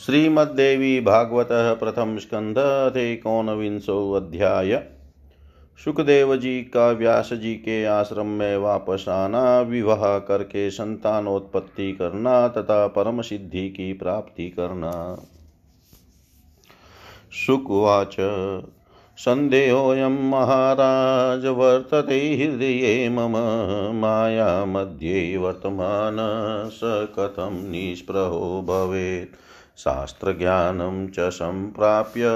श्रीमद्देवी भागवतः प्रथम स्कंध एकोनविंशो अध्याय। सुखदेव जी का व्यास जी के आश्रम में वापस आना, विवाह करके संतानोत्पत्ति करना तथा परम सिद्धि की प्राप्ति करना। सुखवाच संदेहोयं महाराज वर्तते हृदये मम, माया मध्ये वर्तमान स कथं निष्प्रहो भवेत्। शास्त्रज्ञानं च संप्राप्य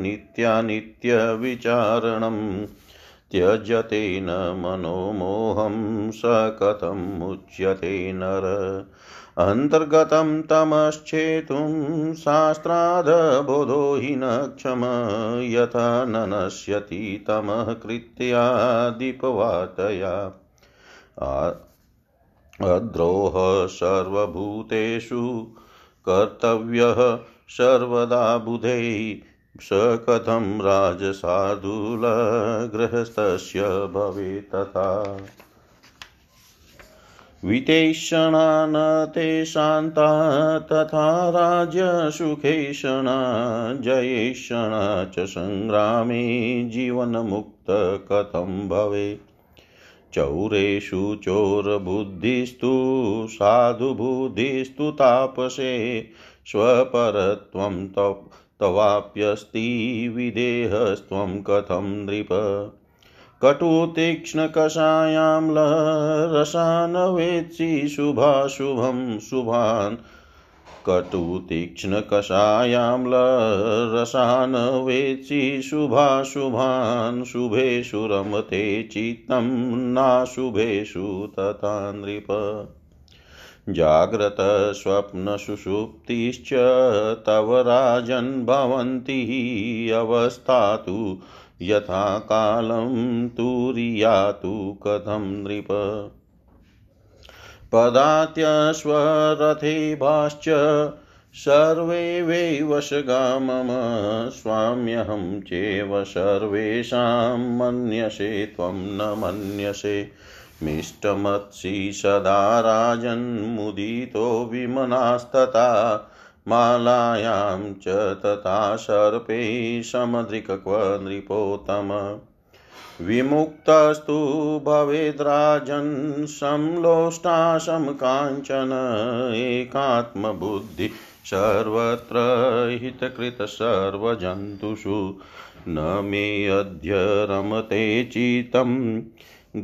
नित्यानित्य विचारणं त्यजते न मनोमोहं स कथं मुच्यते नर। अंतर्गतं तमश्चेतुं शास्त्रादबोधो हि न क्षम, यथा न नश्यति तमः कृत्या दीपवातया। अद्रोह सर्वभूतेषु कर्तव्यः सर्वदा बुधे स कथं राजसाधुल गृहस्थस्य भवेत्। तथा वितेषणा न ते शान्ता तथा राज्यसुखेषणा, जयेषणा च संग्रामे जीवनमुक्त कथं भवेत्। चौरेषु चोरबुद्धिस्तु साधुबुद्धिस्तु तापसे, स्वपरत्वं तवाप्यस्ति विदेहस्त्वं कथं नृप। कटुतीक्ष्णकषायाम्ल रसान वेत्सि शुभाशुभं शुभान्, कटुतीक्ष्णकषायाम्ल रसान वेत्सि शुभाशुभान्। शुभेषु रमते चित्तं नाशुभेषु तथा नृप। जाग्रत स्वप्न सुषुप्तिश्च तव राजन् भवन्ति, अवस्था तु यथा कालं तुरीयातु कथं नृप। पदात्यश्वरथेभाश्च सर्वे वै वशगा मम, स्वाम्यहं चैव सर्वेषां मन्यसे त्वं न मन्यसे। मिष्टमत्सि सदा राजन्मुदितो विमनास्तथा, मालायां च तथा सर्पे समदृक् क्व नृपोत्तम। विमुक्तस्तु भवेद्राजन् संलोष्टाशं काञ्चन, एकात्मबुद्धि सर्वत्र हितकृत सर्वजन्तुषु। न मे अद्य रमते चित्तं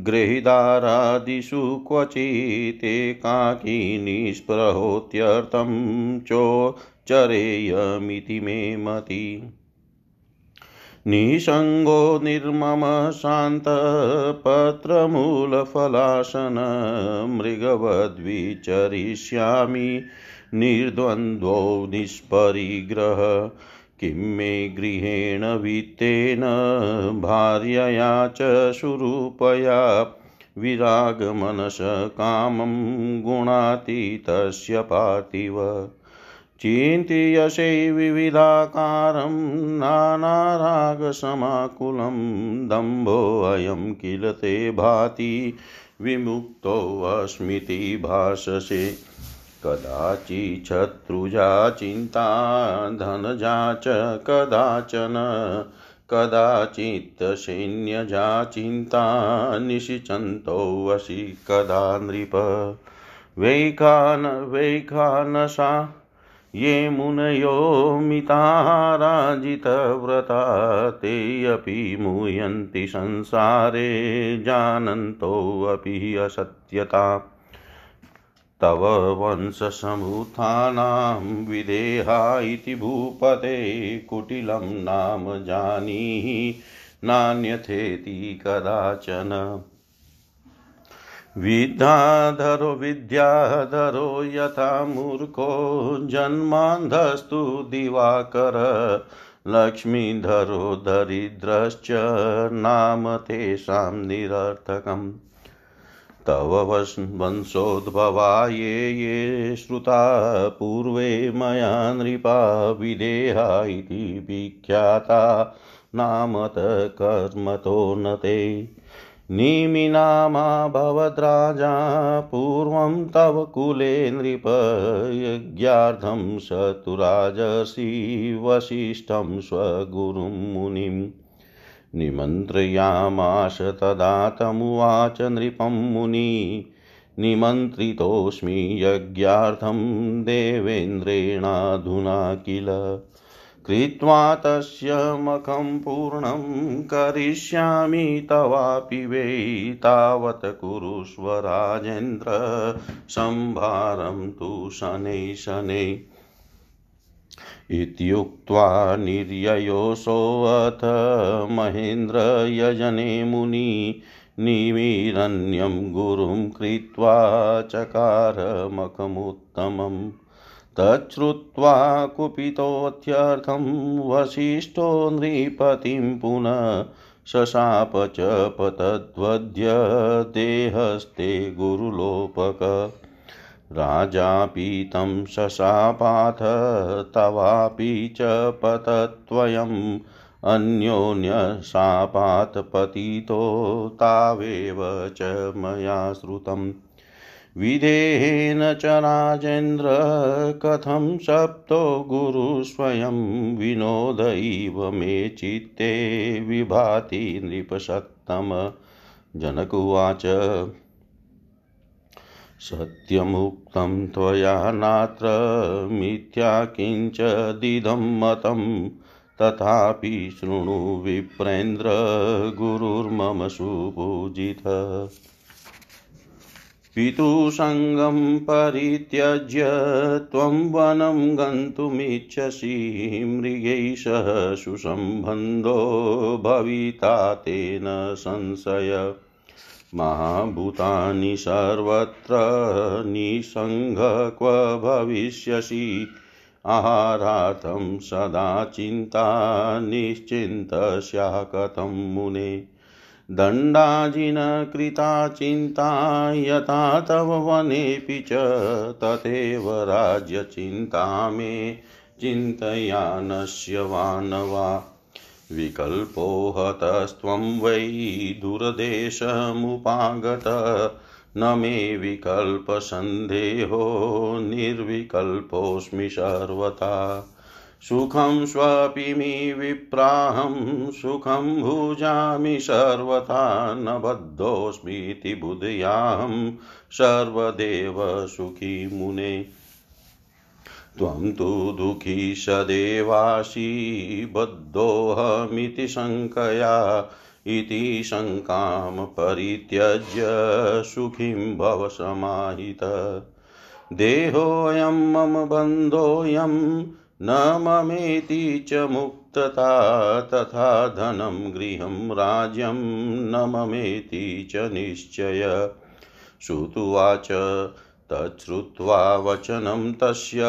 गृहीदारादिषु क्वचित्, एकाकी निःस्पृहोत्यर्थं चरेयमिति मे मतिः। निसङ्गो निर्मम शान्तपत्रमूलफलासन, मृगवद्विचरिष्यामि निर्द्वन्द्वो निष्परिग्रह। किं मे गृहेण वित्तेन भार्यया च सुरूपया, विरागमनस कामं गुणातीतस्य पार्थिव। चिन्तयसे विविधाकारं नानारागसमाकुलं, दम्भोऽयं किल ते भाति विमुक्तोऽस्मीति भाससे। कदाचि शत्रुजा चिन्ता धनजा च कदाचन, कदाचित् सैन्यजा चिन्ता निशिचन्तो वसि कदा नृप। वैखानसा ये मुनयो मिताराजितव्रता, ते अपि मुह्यन्ति संसारे जानन्तो अपि असत्यता। तव वंशसमुत्थानां विदेहा इति भूपते, कुटिलं नाम जानीहि नान्यथेति कदाचन। विद्याधरो यथा मूर्खो जन्मान्धस्तु दिवाकर, लक्ष्मीधरो दरिद्रश्च नाम तेषां निरर्थकम्। तव वंशोद्भवा ये श्रुता पूर्वे मया नृपा, विदेहा इति विख्याता नामत कर्मतो न ते। नीमिनामा भवद्राजा पूर्वं तव कुले नृप यज्ञार्थं सतुराजसी वसिष्ठं स्वगुरुं मुनिं निमन्त्रयामास तदा तमुवाच नृपं मुनि निमन्त्रितोऽस्मि यज्ञार्थं देवेन्द्रेणाधुना किल कृत्वा तस्य मखं पूर्णं करिष्यामि तवापि वै तावत् कुरुष्व राजेन्द्र संभारं तु शनैः शनैः इत्युक्त्वा निर्ययोऽसोऽथ महेन्द्र यजने मुनि निमीरण्यं गुरुं कृत्वा चकार मखमुत्तमम् तच्छ्रुत्वा कुपितोऽत्यर्थं वसिष्ठो नृपतिं पुनः शशाप च पतद्वद्य देहस्ते गुरुलोपक राजापि तं शशापाथ तवापि च पतत्वयम् अन्योन्यशापात् पतितो तावेव च मया श्रुतम् विधेयेन च राजेन्द्र कथं सप्तो गुरुः स्वयं विनोदैव मे चित्ते विभाति नृपसत्तम जनकुवाच सत्यमुक्तं त्वया नात्र मिथ्या किञ्च दिदं मतं तथापि शृणु विप्रेन्द्र गुरुर्मम सुपूजितः पितुसङ्गं परित्यज्य त्वं वनं गन्तुमिच्छसि मृगैः सह सुसम्बन्धो भविता तेन संशय महाभूतानि सर्वत्र निसङ्गः क्व भविष्यसि आहारार्थं सदा चिन्ता निश्चिन्तस्याः कथं मुने दण्डाजिन कृता चिन्ता यथा तव वनेऽपि च तथैव राज्यचिन्ता मे चिन्तयानस्य वानवा विकल्पो हतस्त्वं वै दुर्देशमुपागत न मे विकल्पसन्देहो निर्विकल्पोऽस्मि सर्वथा सुखं स्वापि मे विप्राहं सुखं भुजामि सर्वथा न बद्धोऽस्मीति बुद्धयाहं सर्वदेव सुखी मुने त्वं तु दुःखी सदेवासि बद्धोऽहमिति शङ्कया इति शङ्कां परित्यज्य सुखीं भव समाहितः देहोऽयं मम बन्धोऽयं न ममेति च मुक्तता तथा धनं गृहं राज्यं न ममेति च निश्चय श्रुत्वाच तच्छ्रुत्वा वचनं तस्य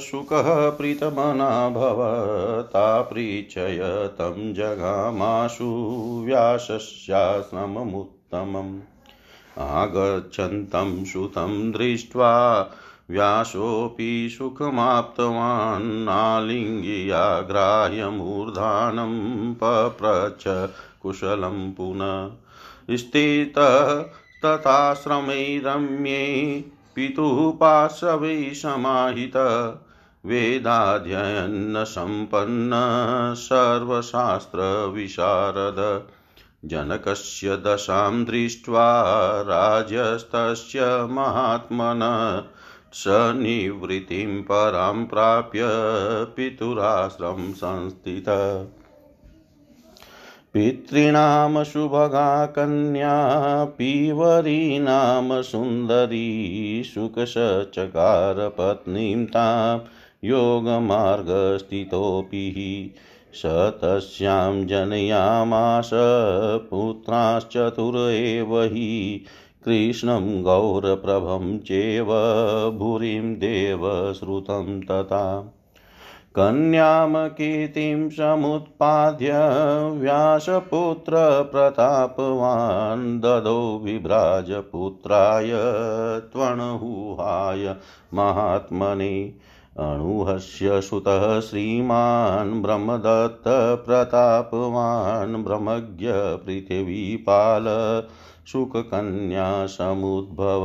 शुकः प्रीतमना भवता प्रीचय तं जगामाशु व्यासस्याश्रममुत्तमम् आगच्छन्तं सुतं दृष्ट्वा व्यासोऽपि सुखमाप्तवान् आलिङ्ग्याग्राह्यमूर्धानं पप्रच कुशलं पुनः स्थितस्तथाश्रमे रम्ये पितुः पार्श्वे समाहितः वेदाध्ययन सम्पन्नः सर्वशास्त्रविशारद जनकस्य दशां दृष्ट्वा राजस्तस्य महात्मनः स निवृत्तिं परां प्राप्य पितुराश्रमं संस्थितः पितॄणां सुभगा कन्या पीवरीनाम सुन्दरी सुखसचकार पत्नीं तां योगमार्गस्थितोऽपि स तस्यां जनयामास पुत्रांश्चतुर एव हि कृष्णं गौरप्रभं चैव भूरिं देवश्रुतं तथा कन्यां कीर्तिं समुत्पाद्य व्यासपुत्र प्रतापवान् ददौ विभ्राजपुत्राय त्वणुहाय महात्मने अणुहस्य सुतः श्रीमान् ब्रह्मदत्त प्रतापवान् ब्रह्मज्ञ पृथिवीपाल शुककन्या समुद्भव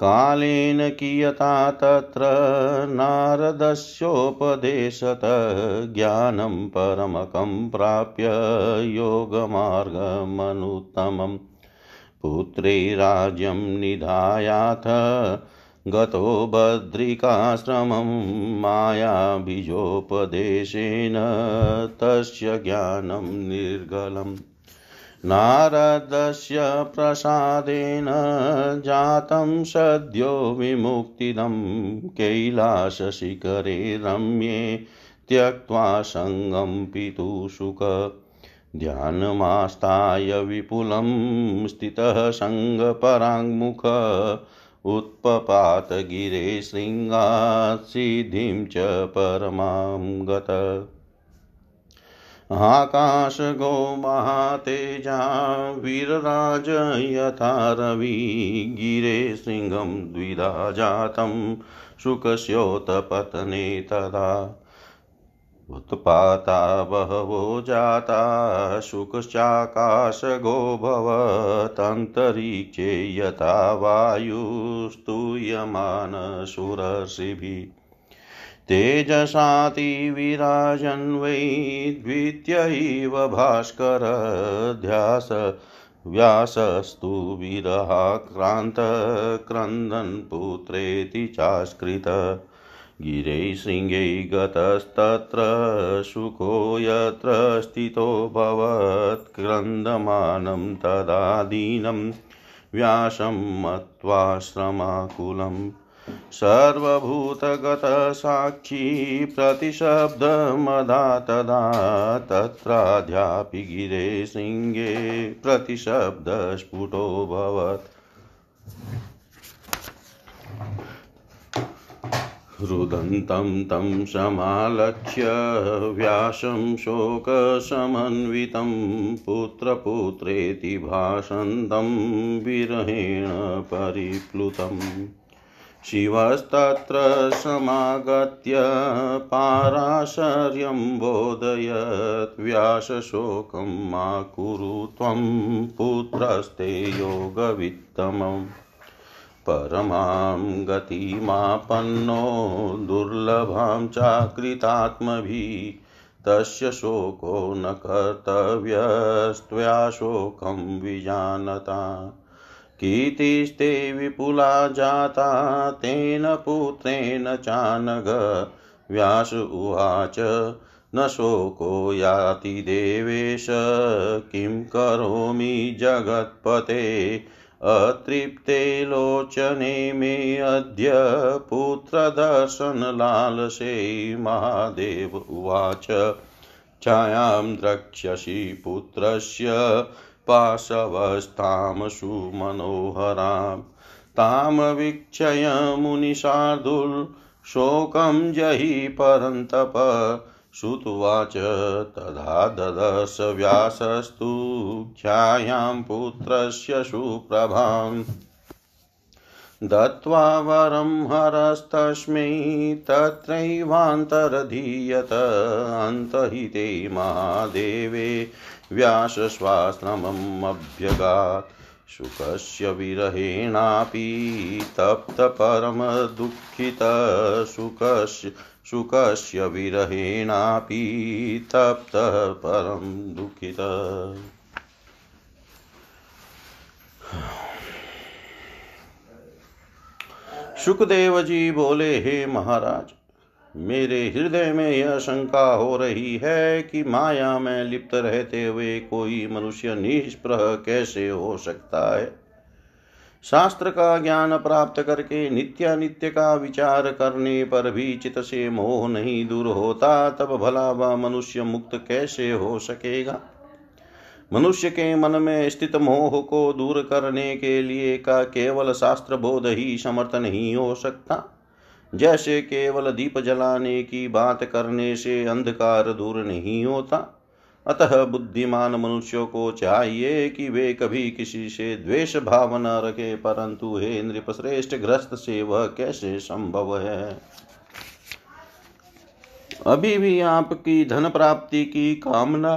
कालेन कियता तत्र नारदस्योपदेशत ज्ञानं परमकं प्राप्य योगमार्गमनुत्तमं पुत्रे राज्यं निधायाथ गतो बद्रिकाश्रमं मायाबीजोपदेशेन तस्य ज्ञानं निर्गलम् नारदस्य प्रसादेन जातं सद्यो विमुक्तिदं कैलासशिखरे रम्ये त्यक्त्वा संगं पितुसुख ध्यानमास्ताय विपुलं स्थितः संगपराङ्मुख उत्पपात गिरे श्रृंगात् सिद्धिं च परमां गतः आकाश गो महातेजा वीरराज यथा रवि गिरे सिंहं द्विधा जातं शुकस्योतपतने तदा उत्पाता बहवो जाता शुकश्चाकाशगो भवतन्तरिक्षे यथा वायुस्तूयमान सुरर्षिभिः तेजसाति विराजन् वै द्वितीयैव भास्कर ध्यास व्यासस्तु विरहाक्रान्त क्रन्दन् पुत्रेति चास्कृत गिरे श्रृङ्गे गतस्तत्र शुको यत्र स्थितो भवत् क्रन्दमानं तदा दीनं व्यासं मत्वा श्रमाकुलम् सर्वभूतगतसाक्षी प्रतिशब्दमदा तदा तत्राध्यापि गिरे सिंहे प्रतिशब्दस्फुटो भवत् रुदन्तं तं समालक्ष्य व्यासं शोकसमन्वितं पुत्रपुत्रेति भाषन्तं विरहेण परिप्लुतम् शिवस्तत्र समागत्य पाराशर्यं बोधयत् व्यासशोकं मा कुरु त्वं पुत्रस्ते योगवित्तमं परमां गतिमापन्नो दुर्लभां चाकृतात्मभिः तस्य शोको न कर्तव्यस्त्वया शोकं विजानता कीर्तिस्ते विपुला जाता तेन पुत्रेण चानघ व्यास उवाच न शोको याति देवेश किं करोमि जगत्पते अतृप्ते लोचने मे अद्य पुत्रदर्शन लालसे महादेव उवाच छायां द्रक्ष्यसि पुत्रस्य पाशवस्थामसु मनोहरां ताम वीक्षय मुनिशार्दुल शोकं जहि परन्तप श्रुत्वाच तदा ददर्श व्यासस्तु छायां पुत्रस्य सुप्रभां दत्वा वरं हरस्तस्मै तत्रैवान्तरधीयत अन्तहिते महादेवे व्यासश्वाश्रमम् अभ्यगात् शुकस्य विरहेणापि शुकस्य विरहेणापि तप्तः परम दुःखितः शुकदेव जी बोले, हे महाराज, मेरे हृदय में यह शंका हो रही है कि माया में लिप्त रहते हुए कोई मनुष्य निष्प्रह कैसे हो सकता है। शास्त्र का ज्ञान प्राप्त करके नित्यानित्य का विचार करने पर भी चित्त से मोह नहीं दूर होता, तब भला वह मनुष्य मुक्त कैसे हो सकेगा। मनुष्य के मन में स्थित मोह को दूर करने के लिए का केवल शास्त्र बोध ही समर्थ नहीं हो सकता। जैसे केवल दीप जलाने की बात करने से अंधकार दूर नहीं होता, अतः बुद्धिमान मनुष्यों को चाहिए कि वे कभी किसी से द्वेष भाव न रखें, परंतु हे नृपश्रेष्ठ, ग्रस्त से वह कैसे संभव है। अभी भी आपकी धन प्राप्ति की कामना,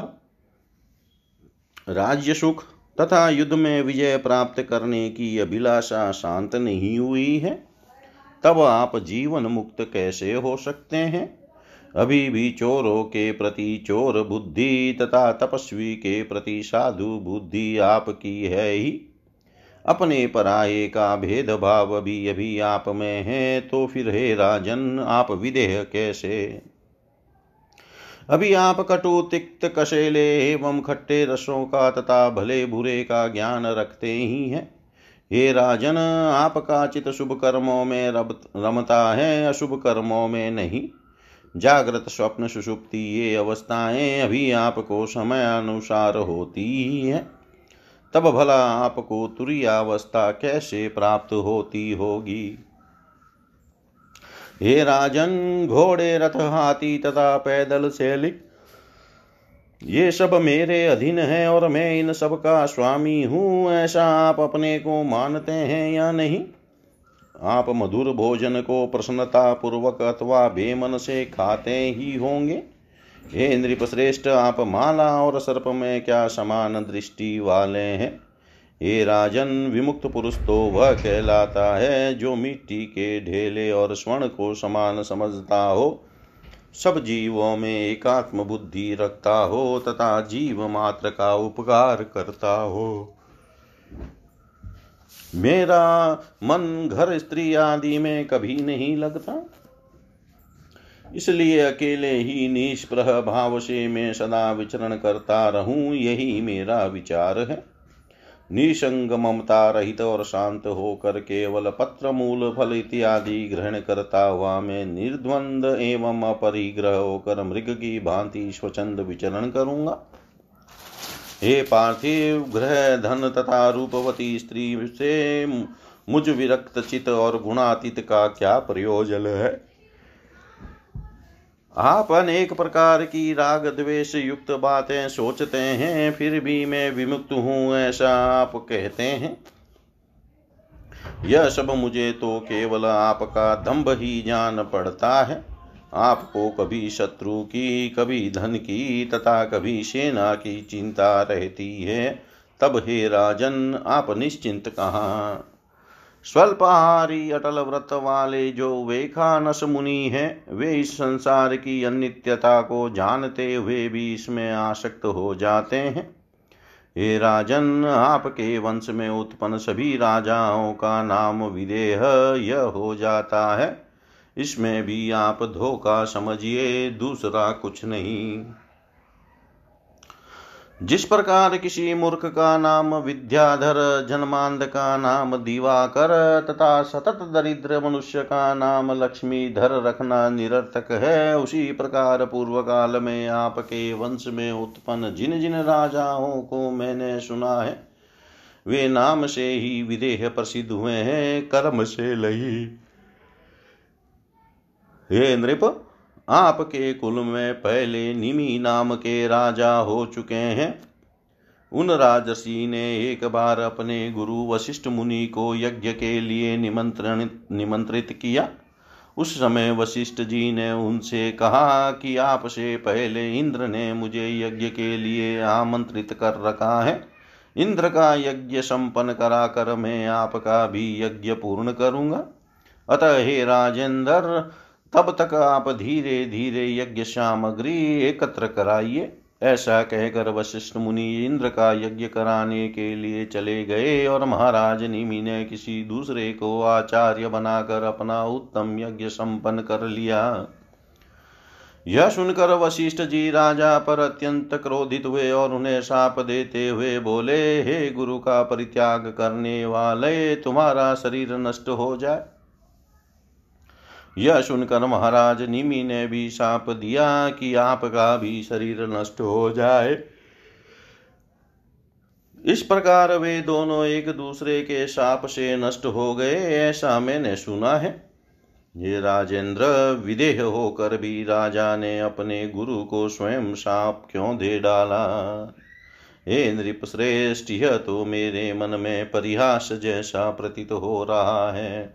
राज्य सुख तथा युद्ध में विजय प्राप्त करने की अभिलाषा शांत नहीं हुई है, तब आप जीवन मुक्त कैसे हो सकते हैं? अभी भी चोरों के प्रति चोर बुद्धि तथा तपस्वी के प्रति साधु बुद्धि आपकी है ही। अपने पराये का भेदभाव भी अभी आप में है, तो फिर हे राजन, आप विदेह कैसे? अभी आप कटु तिक्त कसेले एवं खट्टे रसों का तथा भले बुरे का ज्ञान रखते ही हैं। हे राजन, आपका चित शुभ कर्मों में रमता है, अशुभ कर्मों में नहीं। जागृत, स्वप्न, सुषुप्ति ये अवस्थाएं अभी आपको समय अनुसार होती ही हैं, तब भला आपको तुरीयावस्था कैसे प्राप्त होती होगी? हे राजन, घोड़े, रथ, हाथी तथा पैदल सैनिक ये सब मेरे अधीन है और मैं इन सब का स्वामी हूँ, ऐसा आप अपने को मानते हैं या नहीं? आप मधुर भोजन को प्रसन्नता पूर्वक अथवा बेमन से खाते ही होंगे। हे नृप श्रेष्ठ, आप माला और सर्प में क्या समान दृष्टि वाले हैं? हे राजन, विमुक्त पुरुष तो वह कहलाता है जो मिट्टी के ढेले और स्वर्ण को समान समझता हो, सब जीवों में एकात्म बुद्धि रखता हो तथा जीव मात्र का उपकार करता हो। मेरा मन घर, स्त्री आदि में कभी नहीं लगता, इसलिए अकेले ही निष्प्रह भाव से मैं सदा विचरण करता रहूं, यही मेरा विचार है। निसंग, ममता रहित और शांत होकर केवल पत्र, मूल, फल इत्यादि ग्रहण करता हुआ मैं निर्द्वंद एवं अपरिग्रह होकर मृग की भांति स्वच्छंद विचरण करूंगा। हे पार्थिव, ग्रह, धन तथा रूपवती स्त्री से मुझ विरक्त चित और गुणातीत का क्या प्रयोजन है? आप अनेक प्रकार की राग द्वेष युक्त बातें सोचते हैं, फिर भी मैं विमुक्त हूँ ऐसा आप कहते हैं। यह सब मुझे तो केवल आपका दंभ ही जान पड़ता है। आपको कभी शत्रु की, कभी धन की तथा कभी सेना की चिंता रहती है, तब हे राजन, आप निश्चिंत कहाँ? स्वल्पाहारी, अटल व्रत वाले जो वेखानस मुनि हैं, वे इस संसार की अनित्यता को जानते हुए भी इसमें आसक्त हो जाते हैं। हे राजन, आपके वंश में उत्पन्न सभी राजाओं का नाम विदेह यह हो जाता है, इसमें भी आप धोखा समझिए, दूसरा कुछ नहीं। जिस प्रकार किसी मूर्ख का नाम विद्याधर, जन्मांध का नाम दिवाकर तथा सतत दरिद्र मनुष्य का नाम लक्ष्मीधर रखना निरर्थक है, उसी प्रकार पूर्व काल में आपके वंश में उत्पन्न जिन जिन राजाओं को मैंने सुना है, वे नाम से ही विदेह प्रसिद्ध हुए हैं, कर्म से लही। हे नृप, आपके कुल में पहले निमी नाम के राजा हो चुके हैं। उन राजसी ने एक बार अपने गुरु वशिष्ठ मुनि को यज्ञ के लिए निमंत्रित किया। उस समय वशिष्ठ जी ने उनसे कहा कि आपसे पहले इंद्र ने मुझे यज्ञ के लिए आमंत्रित कर रखा है, इंद्र का यज्ञ संपन्न कराकर मैं आपका भी यज्ञ पूर्ण करूँगा। अतः हे राजेंद्र, तब तक आप धीरे धीरे यज्ञ सामग्री एकत्र कराइए। ऐसा कहकर वशिष्ठ मुनि इंद्र का यज्ञ कराने के लिए चले गए और महाराज निमि ने किसी दूसरे को आचार्य बनाकर अपना उत्तम यज्ञ संपन्न कर लिया। यह सुनकर वशिष्ठ जी राजा पर अत्यंत क्रोधित हुए और उन्हें शाप देते हुए बोले, हे गुरु का परित्याग करने वाले, तुम्हारा शरीर नष्ट हो जाए। यह सुनकर महाराज निमि ने भी शाप दिया कि आपका भी शरीर नष्ट हो जाए। इस प्रकार वे दोनों एक दूसरे के शाप से नष्ट हो गए, ऐसा मैंने सुना है। ये राजेंद्र, विदेह होकर भी राजा ने अपने गुरु को स्वयं शाप क्यों दे डाला? हे नृप श्रेष्ठ, यह तो मेरे मन में परिहास जैसा प्रतीत हो रहा है।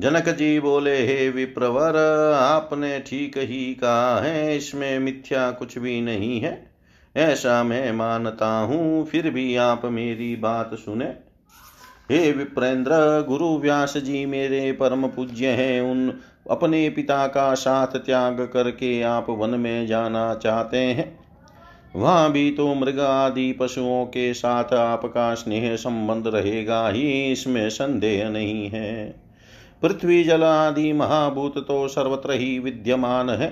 जनक जी बोले, हे विप्रवर, आपने ठीक ही कहा है, इसमें मिथ्या कुछ भी नहीं है, ऐसा मैं मानता हूँ, फिर भी आप मेरी बात सुने। हे विप्रेंद्र, गुरु व्यास जी मेरे परम पूज्य हैं, उन अपने पिता का साथ त्याग करके आप वन में जाना चाहते हैं, वहाँ भी तो मृग आदि पशुओं के साथ आपका स्नेह संबंध रहेगा ही, इसमें संदेह नहीं है। पृथ्वी जल आदि महाभूत तो सर्वत्र ही विद्यमान है,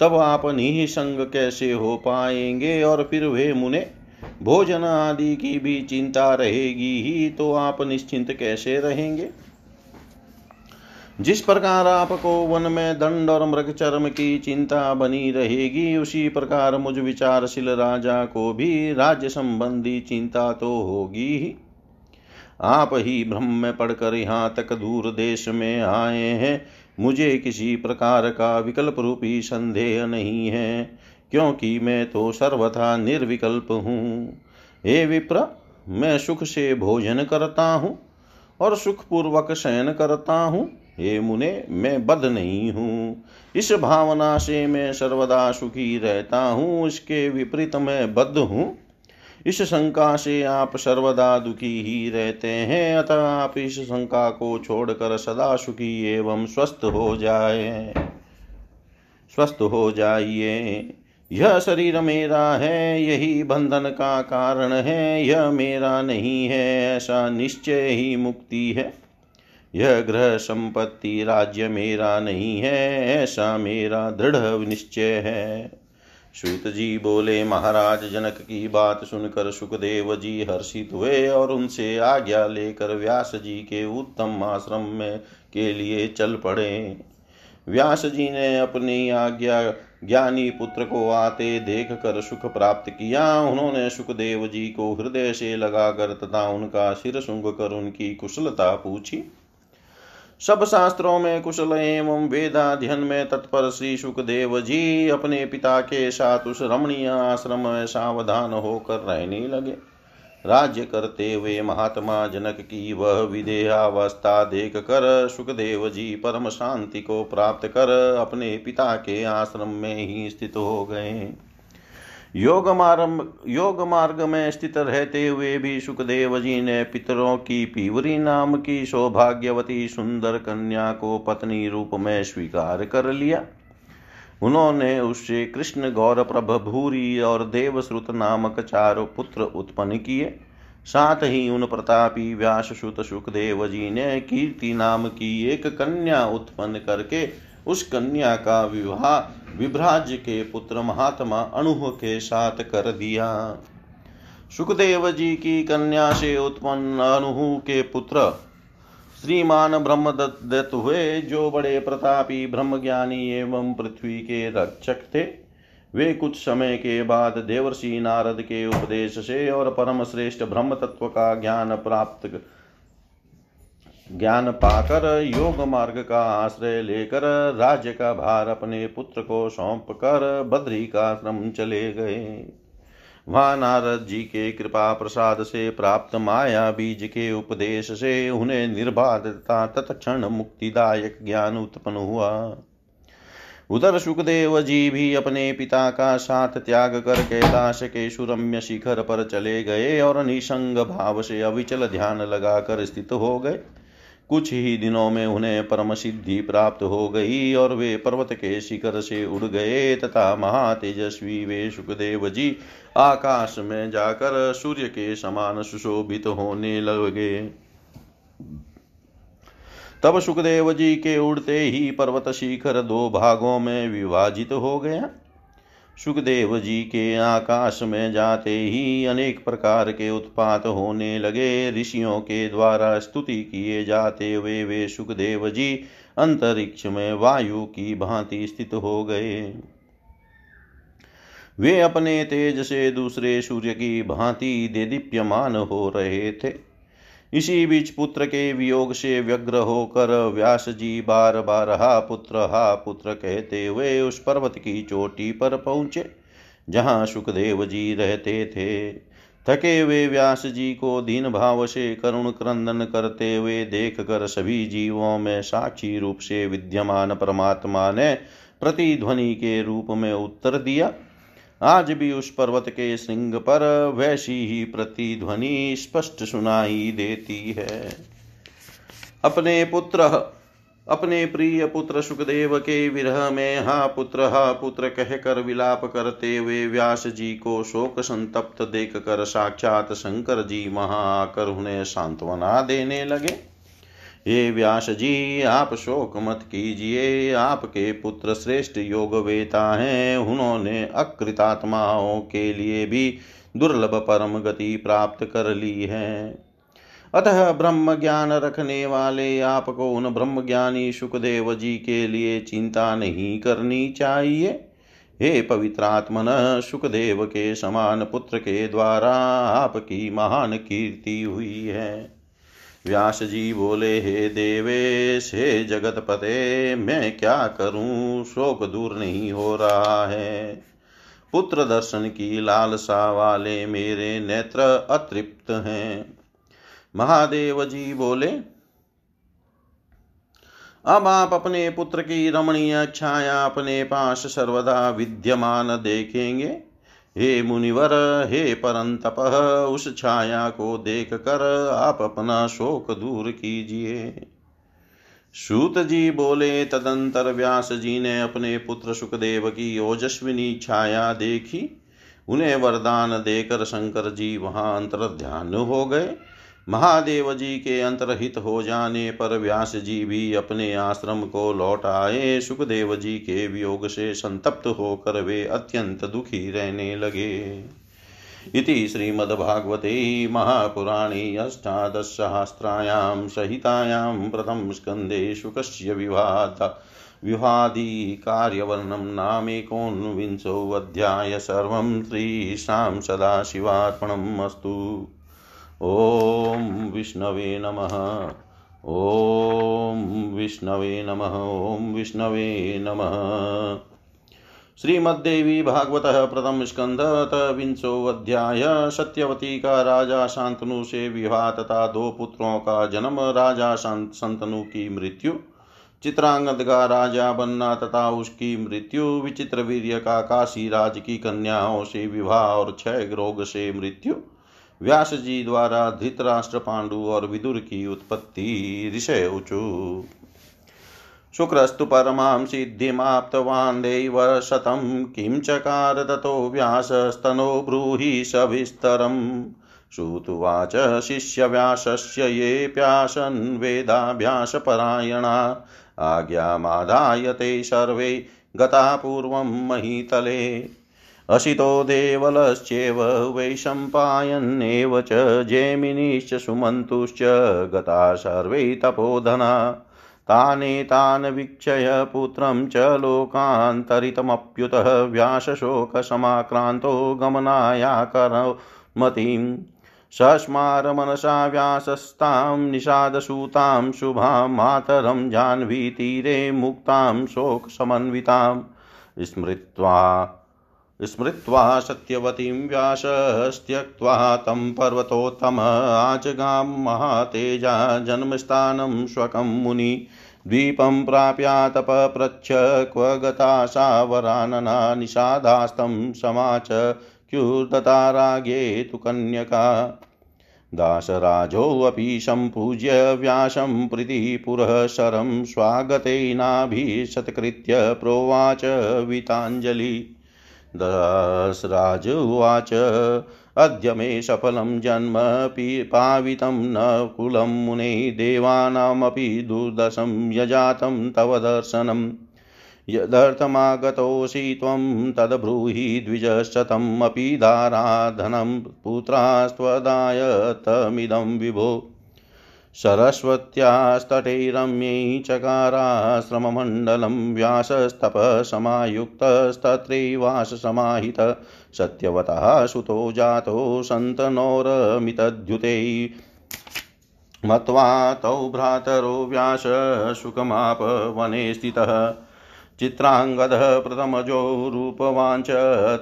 तब आप निःसंग कैसे हो पाएंगे? और फिर वे मुने, भोजन आदि की भी चिंता रहेगी ही, तो आप निश्चिंत कैसे रहेंगे? जिस प्रकार आपको वन में दंड और मृग चर्म की चिंता बनी रहेगी, उसी प्रकार मुझ विचारशील राजा को भी राज्य संबंधी चिंता तो होगी ही। आप ही भ्रम में पड़कर यहाँ तक दूर देश में आए हैं, मुझे किसी प्रकार का विकल्प रूपी संदेह नहीं है, क्योंकि मैं तो सर्वथा निर्विकल्प हूँ। हे विप्र, मैं सुख से भोजन करता हूँ और सुखपूर्वक शयन करता हूँ। हे मुने, मैं बद्ध नहीं हूँ, इस भावना से मैं सर्वदा सुखी रहता हूँ, इसके विपरीत मैं बद्ध हूँ, इस शंका से आप सर्वदा दुखी ही रहते हैं। अतः आप इस शंका को छोड़कर सदा सुखी एवं स्वस्थ हो जाइए। यह शरीर मेरा है, यही बंधन का कारण है, यह मेरा नहीं है, ऐसा निश्चय ही मुक्ति है। यह ग्रह संपत्ति राज्य मेरा नहीं है, ऐसा मेरा दृढ़ निश्चय है। सूत जी बोले, महाराज, जनक की बात सुनकर सुखदेव जी हर्षित हुए और उनसे आज्ञा लेकर व्यास जी के उत्तम आश्रम में के लिए चल पड़े। व्यास जी ने अपनी आज्ञा ज्ञानी पुत्र को आते देख कर सुख प्राप्त किया। उन्होंने सुखदेव जी को हृदय से लगाकर तथा उनका सिर सूंघ कर उनकी कुशलता पूछी। सब शास्त्रों में कुशल एवं वेदाध्ययन में तत्पर श्री सुखदेव जी अपने पिता के साथ उस रमणीय आश्रम में सावधान होकर रहने लगे। राज्य करते हुए महात्मा जनक की वह विदेहावस्था देख कर सुखदेव जी परम शांति को प्राप्त कर अपने पिता के आश्रम में ही स्थित हो गए। योग मार्ग में स्थित रहते हुए भी सुखदेव जी ने पितरों की पीवरी नाम की सौभाग्यवती सुंदर कन्या को पत्नी रूप में स्वीकार कर लिया। उन्होंने उससे कृष्ण गौर प्रभ भूरी और देवश्रुत नामक चारों पुत्र उत्पन्न किए। साथ ही उन प्रतापी व्याससुत सुखदेव जी ने कीर्ति नाम की एक कन्या उत्पन्न करके उस कन्या का विवाह विभ्राज के पुत्र महात्मा अणुह के साथ कर दिया। सुखदेव जी की कन्या से उत्पन्न अणुह के पुत्र श्रीमान ब्रह्मदत्त हुए, जो बड़े प्रतापी ब्रह्मज्ञानी एवं पृथ्वी के रक्षक थे। वे कुछ समय के बाद देवर्षि नारद के उपदेश से और परम श्रेष्ठ ब्रह्म तत्व का ज्ञान पाकर योग मार्ग का आश्रय लेकर राज्य का भार अपने पुत्र को सौंप कर बद्री का आश्रम चले गए। वहाँ नारद जी के कृपा प्रसाद से प्राप्त माया बीज के उपदेश से उन्हें निर्बाध तथा तत्क्षण मुक्तिदायक ज्ञान उत्पन्न हुआ। उधर सुखदेव जी भी अपने पिता का साथ त्याग कर कैलाश के सुरम्य शिखर पर चले गए और निसंग भाव से अविचल ध्यान लगाकर स्थित हो गए। कुछ ही दिनों में उन्हें परम सिद्धि प्राप्त हो गई और वे पर्वत के शिखर से उड़ गए तथा महातेजस्वी वे सुखदेव जी आकाश में जाकर सूर्य के समान सुशोभित होने लगे। तब सुखदेव जी के उड़ते ही पर्वत शिखर दो भागों में विभाजित हो गया। सुखदेव जी के आकाश में जाते ही अनेक प्रकार के उत्पात होने लगे। ऋषियों के द्वारा स्तुति किए जाते हुए वे सुखदेव जी अंतरिक्ष में वायु की भांति स्थित हो गए। वे अपने तेज से दूसरे सूर्य की भांति देदीप्यमान हो रहे थे। इसी बीच पुत्र के वियोग से व्यग्र होकर व्यास जी बार बार हा पुत्र कहते हुए उस पर्वत की चोटी पर पहुँचे जहाँ सुखदेव जी रहते थे। थके हुए व्यास जी को दीन भाव से करुण क्रंदन करते हुए देख कर सभी जीवों में साक्षी रूप से विद्यमान परमात्मा ने प्रतिध्वनि के रूप में उत्तर दिया। आज भी उस पर्वत के श्रृंग पर वैसी ही प्रतिध्वनि स्पष्ट सुनाई देती है। अपने प्रिय पुत्र सुखदेव के विरह में हा पुत्र कहकर विलाप करते हुए व्यास जी को शोक संतप्त देख कर साक्षात शंकर जी वहां आकर उन्हें सांत्वना देने लगे। हे व्यास जी, आप शोक मत कीजिए, आपके पुत्र श्रेष्ठ योगवेता हैं। उन्होंने अकृतात्माओं के लिए भी दुर्लभ परम गति प्राप्त कर ली है। अतः ब्रह्म ज्ञान रखने वाले आपको उन ब्रह्मज्ञानी सुखदेव जी के लिए चिंता नहीं करनी चाहिए। हे पवित्रात्मन, सुखदेव के समान पुत्र के द्वारा आपकी महान कीर्ति हुई है। व्यास जी बोले, हे देवेश, हे जगतपते, मैं क्या करूं, शोक दूर नहीं हो रहा है। पुत्र दर्शन की लालसा वाले मेरे नेत्र अतृप्त हैं। महादेव जी बोले, अब आप अपने पुत्र की रमणीय छाया अपने पास सर्वदा विद्यमान देखेंगे। हे मुनिवर, हे परंतप, उस छाया को देख कर आप अपना शोक दूर कीजिए। सूत जी बोले, तदंतर व्यास जी ने अपने पुत्र सुखदेव की ओजस्विनी छाया देखी। उन्हें वरदान देकर शंकर जी वहां अंतर्ध्यान हो गए। महादेव जी के अंतरहित हो जाने पर व्यास जी भी अपने आश्रम को लौट आए। सुखदेव जी के वियोग से संतप्त होकर वे अत्यंत दुखी रहने लगे। इति श्रीमद्भागवते महापुराणे अष्टादशसहस्रायां संहितायां प्रथम स्कंदे शुकस्य विवादी कार्यवर्णन नामेकोनविंशोऽध्यायः। सर्वं श्रीशां सदाशिवार्पणमस्तु। ओम विष्णवे नमः, ओम विष्णवे नमः, ओम विष्णवे नमः। श्रीमद्देवी भागवत प्रथम स्कंध विंशो अध्याय। सत्यवती का राजा शांतनु से विवाह तथा दो पुत्रों का जन्म, राजा शांतनु की मृत्यु, चित्रांगद का राजा बनना तथा उसकी मृत्यु, विचित्रवीर्य का काशीराज की कन्याओं से विवाह और क्षय रोग से मृत्यु, व्यास जी द्वारा धृतराष्ट्र, पांडु और विदुर की उत्पत्ति। ऋषय ऊचु शुक्रस्तु परमां सिद्धिमाप्तवान् देव शतं किं चकार ततो व्यासस्तनो ब्रूहि सविस्तरम्। श्रुतुवाच शिष्य व्यासस्य ये प्यासन वेदाभ्यास परायणा आज्ञामादाय ते सर्वे गता पूर्वं महीतले। असितो देवलश्चेव वैशम्पायनेव च जैमिनिश्च सुमन्तुश्च गता सर्वे तपोधना। तानेतान् वीक्षय पुत्रं च लोकान्तरितमप्युतः व्यासशोकसमाक्रान्तो गमनायाकरो मतिं। सस्मार मनसा व्यासस्तां निषादसूतां शुभां मातरं जाह्नवीतीरे मुक्तां शोकसमन्वितां। स्मृत्वा सत्यवतीं व्यासस्त्यक्त्वा तं पर्वतोत्तम आचगां महातेजा जन्मस्थानं स्वकं मुनि। द्वीपं प्राप्यातपप्रच्छ क्व गता सा वरानना निषादास्तं समाचक्युर्दतारागे तु कन्यका। दासराजोऽपि सम्पूज्य व्यासं प्रीतिपुरःसरं स्वागतेनाभिषत्कृत्य प्रोवाच विताञ्जलि। दशराज उवाच, अद्य मे सफलं जन्म पावितं न कुलं मुने देवानामपि दुर्दशं यजातं तव दर्शनं। यदर्थमागतोऽसि त्वं तद्ब्रूहि द्विजशतम् अपि दाराधनं पुत्रास्त्वदायतमिदं विभो। सरस्वत्यास्तटे रम्ये चकाराश्रममण्डलं व्यासस्तपसमायुक्तस्तत्रैवाससमाहित। सत्यवतः सुतो जातो सन्तनोरमितद्युते मत्वा तौ भ्रातरो व्यासशुकमापवने स्थितः। चित्रांगद प्रथमजो रूपवांच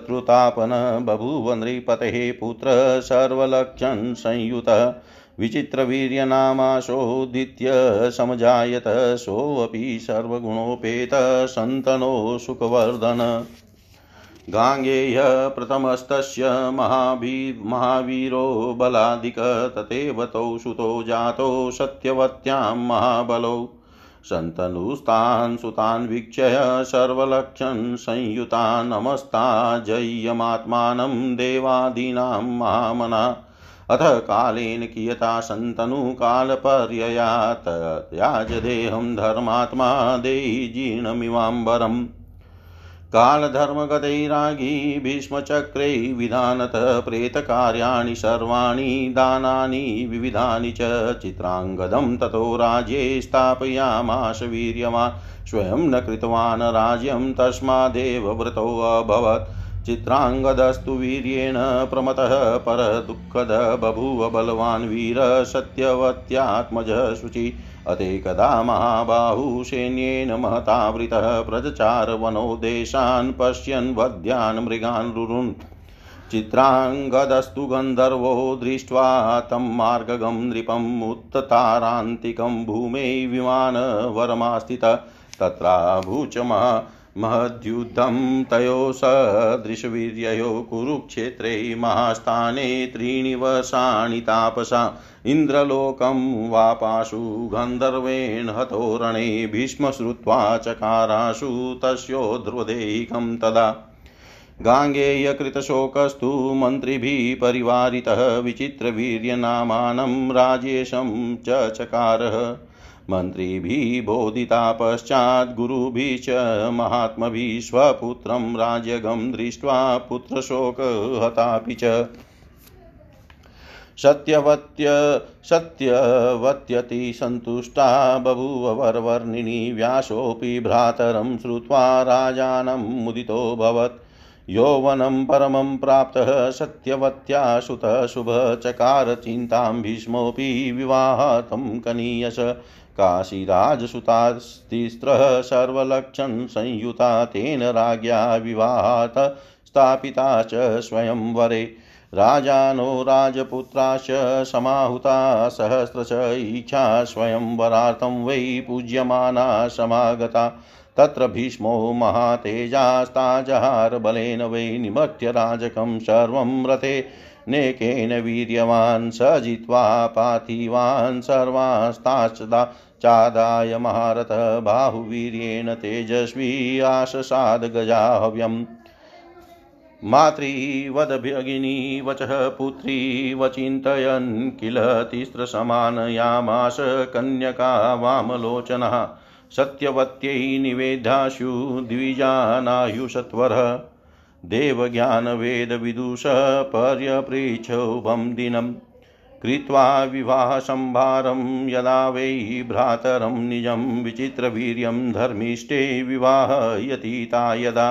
त्रुतापन बभूव नृपतेः पुत्र सर्वलक्षण संयुत विचित्रवीर्यनामाशो दित्य समजायत सोऽपि सर्वगुणोपेत संतनो सुखवर्धन गांगेय प्रथमस्तस्य महावीरो बलादिक तथैव तौ सुतो जातो सत्यवत्यां महाबलो संतनुस्तान् सुतान् वीक्षय सर्वलक्षण संयुता नमस्ता जय्यमात्मानं देवादीनां महामना अथ कालेन कियता संतनु कालपर्ययात याज देहं धर्मात्मा देहि जीर्णमिवाम्बरम् कालधर्मगतैरागी भीष्मचक्रे विधानत प्रेतकार्याणि सर्वाणि दानानि विविधानि च चित्रांगदं ततो राज्ये स्थापयामास वीर्यवान् स्वयं न कृतवान् राज्यं तस्मादेव व्रतो अभवत् चित्रांगदस्तु वीर्येण प्रमतः परदुःखद बभूव बलवान् वीर सत्यवत्यात्मज शुचि अतेकदा महाबाहु सैन्येन महतावृतः प्रजचार वनो देशान् पश्यन् वध्यान् मृगान् रुरुन् चित्रांगदस्तु गन्धर्वो दृष्ट्वा तं मार्गगं नृपम् उत्ततारान्तिकं भूमे विमानवरमास्थितः तत्राभूच महद्युद्धं तयोः सदृशवीर्ययोः कुरुक्षेत्रे महास्थाने त्रीणि वर्षाणि तापसा इन्द्रलोकं वापाशु गन्धर्वेण हतो रणे भीष्म श्रुत्वा चकाराशु तस्यो ध्रुवदेहिकं तदा गांगेयकृतशोकस्तु मन्त्रिभिः परिवारितः विचित्रवीर्यनामानं राजेशं च चकारः मंत्रिभिः बोधिता पश्चात् गुरुभिश्च महात्मभिः स्वपुत्रं राज्यगं दृष्ट्वा पुत्रशोकहतापि च सत्यवत्यति संतुष्टा बभूव वरवर्णिनी व्यासोऽपि भ्रातरं श्रुत्वा राजानं मुदितोऽभवत् यौवनं परमं प्राप्तः सत्यवत्या सुतः शुभः चकार चिन्तां भीष्मोऽपि विवाहतं कनीयश काशीराजसुतास्तिस्रः सर्वलक्षण संयुता तेन राज्ञा विवाहात् स्थापिता च स्वयंवरे राजानो राजपुत्राश्च समाहुता सहस्रश इच्छा स्वयंवरार्थं वै पूज्यमाना समागता तत्र भीष्मो महातेजास्ताजहार बलेन वै निमत्य राजकं सर्वं रथे नेकेन वीर्यवान् स जित्वा पार्थिवान् सर्वांस्ताश्चादाय महारथ बाहुवीर्येण तेजस्वी आशसाद गजाहव्यम् मातृवद भगिनी वचः पुत्री वचिन्तयन् किल तिस्रसमानयामाश कन्यका वामलोचनः सत्यवत्यै निवेदाशु द्विजानायुषत्वर देवज्ञानवेदविदुष पर्यपृच्छुभं दिनं कृत्वा विवाहसंभारं यदा वै भ्रातरं निजं विचित्रवीर्यं धर्मिष्ठे विवाहयतीता यदा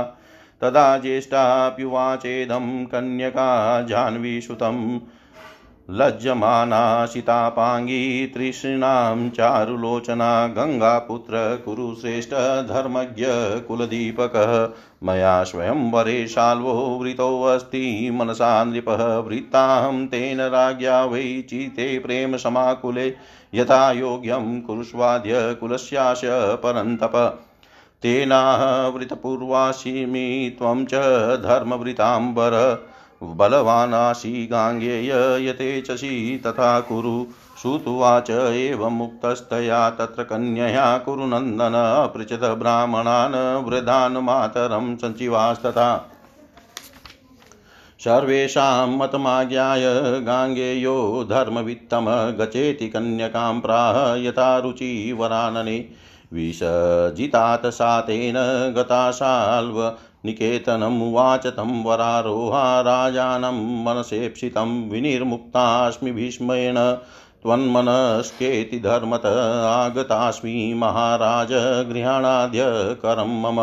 तदा ज्येष्ठाप्युवाचेदं कन्यका जाह्नवीसुतं लज्जमाना सीतापांगी तृष्णां चारुलोचना गंगापुत्र कुरुश्रेष्ठ धर्मज्ञ कुलदीपकः मया स्वयंवरे शाल्वो वृतोऽस्ति मनसा नृपः वृत्ताहं तेन राज्ञा वै चिते प्रेम समाकुले यथा योग्यं कुरुष्वाद्य कुलस्यास्य परन्तप तेनाह वृतपूर्वासीमि त्वं च धर्मवृतांबर बलवानासी गांगेय यतेचसी तथा कुरु श्रुत्वाच एव मुक्तस्तया तत्र कन्यया कुरुनन्दन पृच्छत ब्राह्मणान् वृद्धान् मातरं सञ्चिवास्तथा सर्वेषां मतमाज्ञाय गांगेयो धर्मवित्तम गचेति कन्यकां प्राह यथा रुचि वरानने विसजितात सातेन गता शाल्व निकेतनं उवाच तं वरारोहा राजानं मनसेप्सितं विनिर्मुक्तास्मि भीष्मेण त्वन्मनस्केति धर्मतः आगतास्मि महाराज गृहाणाद्य करं मम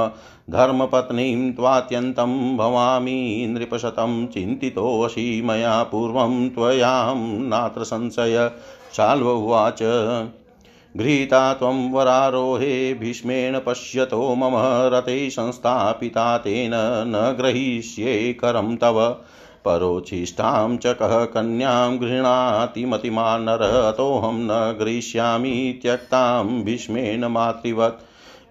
धर्मपत्नीं त्वात्यन्तं भवामि नृपशतं चिन्तितोऽसि मया पूर्वं त्वयां नात्र संशय शाल्व उवाच गृहीता त्वं वरारोहे भीष्मेण पश्यतो मम रते संस्थापिता तेन न ग्रहीष्ये करं तव परोच्छिष्टां च कः कन्यां गृह्णाति मतिमान् नरः अतोऽहं न गृहीष्यामि त्यक्तां भीष्मेण मातृवत्